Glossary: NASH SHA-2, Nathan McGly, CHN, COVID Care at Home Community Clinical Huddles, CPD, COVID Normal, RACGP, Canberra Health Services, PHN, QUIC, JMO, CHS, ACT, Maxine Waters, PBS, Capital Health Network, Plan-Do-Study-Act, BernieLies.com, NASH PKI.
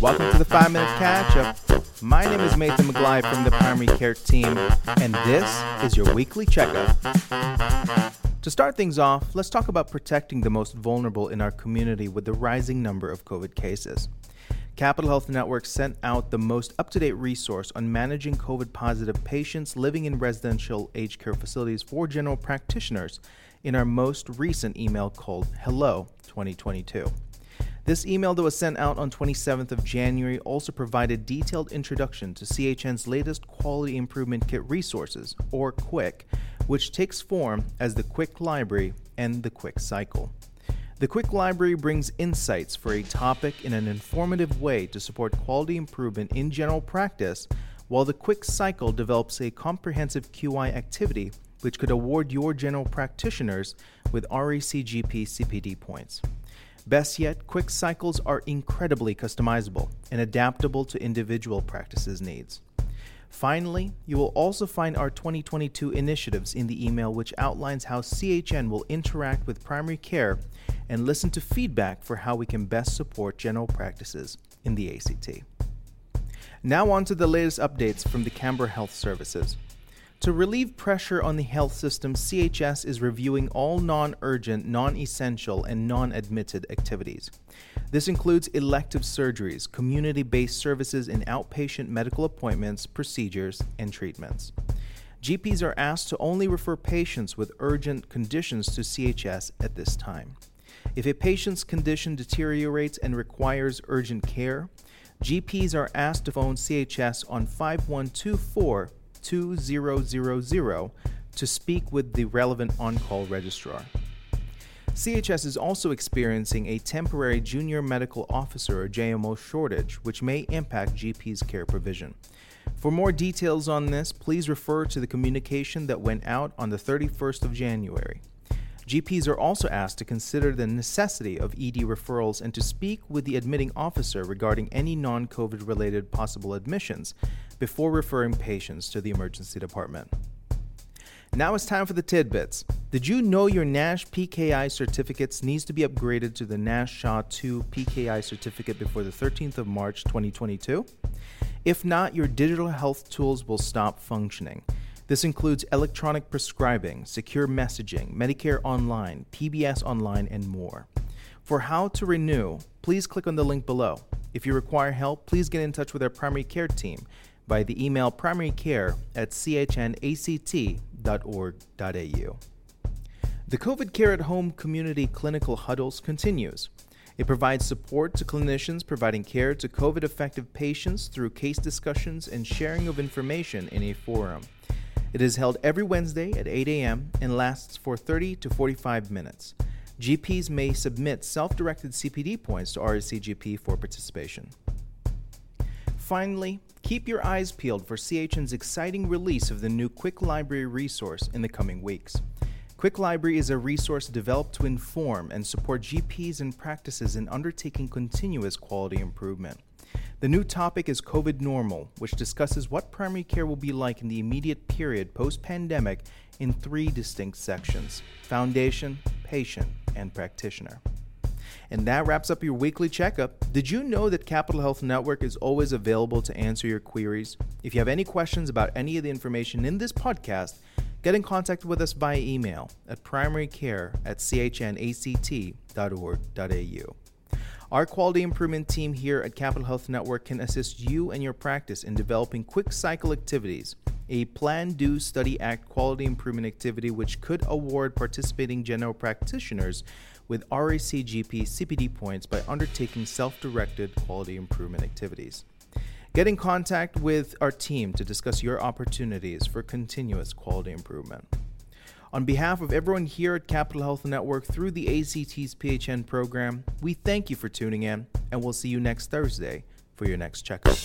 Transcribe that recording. Welcome to the 5-Minute Catch-Up. My name is Nathan McGly from the Primary Care Team, and this is your weekly checkup. To start things off, let's talk about protecting the most vulnerable in our community with the rising number of COVID cases. Capital Health Network sent out the most up-to-date resource on managing COVID-positive patients living in residential aged care facilities for general practitioners in our most recent email called Hello 2022. This email that was sent out on 27th of January also provided detailed introduction to CHN's latest Quality Improvement Kit resources, or QUIC, which takes form as the QUIC Library and the QUIC Cycle. The QUIC Library brings insights for a topic in an informative way to support quality improvement in general practice, while the QUIC Cycle develops a comprehensive QI activity which could award your general practitioners with RACGP CPD points. Best yet, QUIC cycles are incredibly customizable and adaptable to individual practices' needs. Finally, you will also find our 2022 initiatives in the email, which outlines how CHN will interact with primary care and listen to feedback for how we can best support general practices in the ACT. Now on to the latest updates from the Canberra Health Services. To relieve pressure on the health system, CHS is reviewing all non-urgent, non-essential, and non-admitted activities. This includes elective surgeries, community-based services in outpatient medical appointments, procedures, and treatments. GPs are asked to only refer patients with urgent conditions to CHS at this time. If a patient's condition deteriorates and requires urgent care, GPs are asked to phone CHS on 5124-2000 to speak with the relevant on-call registrar. CHS is also experiencing a temporary junior medical officer or JMO shortage, which may impact GP's care provision. For more details on this, please refer to the communication that went out on the 31st of January. GPs are also asked to consider the necessity of ED referrals and to speak with the admitting officer regarding any non-COVID-related possible admissions before referring patients to the emergency department. Now it's time for the tidbits. Did you know your NASH PKI certificates needs to be upgraded to the NASH SHA-2 PKI certificate before the 13th of March 2022? If not, your digital health tools will stop functioning. This includes electronic prescribing, secure messaging, Medicare Online, PBS Online, and more. For how to renew, please click on the link below. If you require help, please get in touch with our primary care team by the email primarycare@chnact.org.au. The COVID Care at Home Community Clinical Huddles continues. It provides support to clinicians providing care to COVID-affected patients through case discussions and sharing of information in a forum. It is held every Wednesday at 8 a.m. and lasts for 30 to 45 minutes. GPs may submit self-directed CPD points to RACGP for participation. Finally, keep your eyes peeled for CHN's exciting release of the new QUIC Library resource in the coming weeks. QUIC Library is a resource developed to inform and support GPs and practices in undertaking continuous quality improvement. The new topic is COVID Normal, which discusses what primary care will be like in the immediate period post-pandemic in three distinct sections: Foundation, Patient, and Practitioner. And that wraps up your weekly checkup. Did you know that Capital Health Network is always available to answer your queries? If you have any questions about any of the information in this podcast, get in contact with us via email at primarycare@chnact.org.au. Our quality improvement team here at Capital Health Network can assist you and your practice in developing QUIC cycle activities, a Plan-Do-Study-Act quality improvement activity which could award participating general practitioners with RACGP CPD points by undertaking self-directed quality improvement activities. Get in contact with our team to discuss your opportunities for continuous quality improvement. On behalf of everyone here at Capital Health Network through the ACT's PHN program, we thank you for tuning in, and we'll see you next Thursday for your next checkup.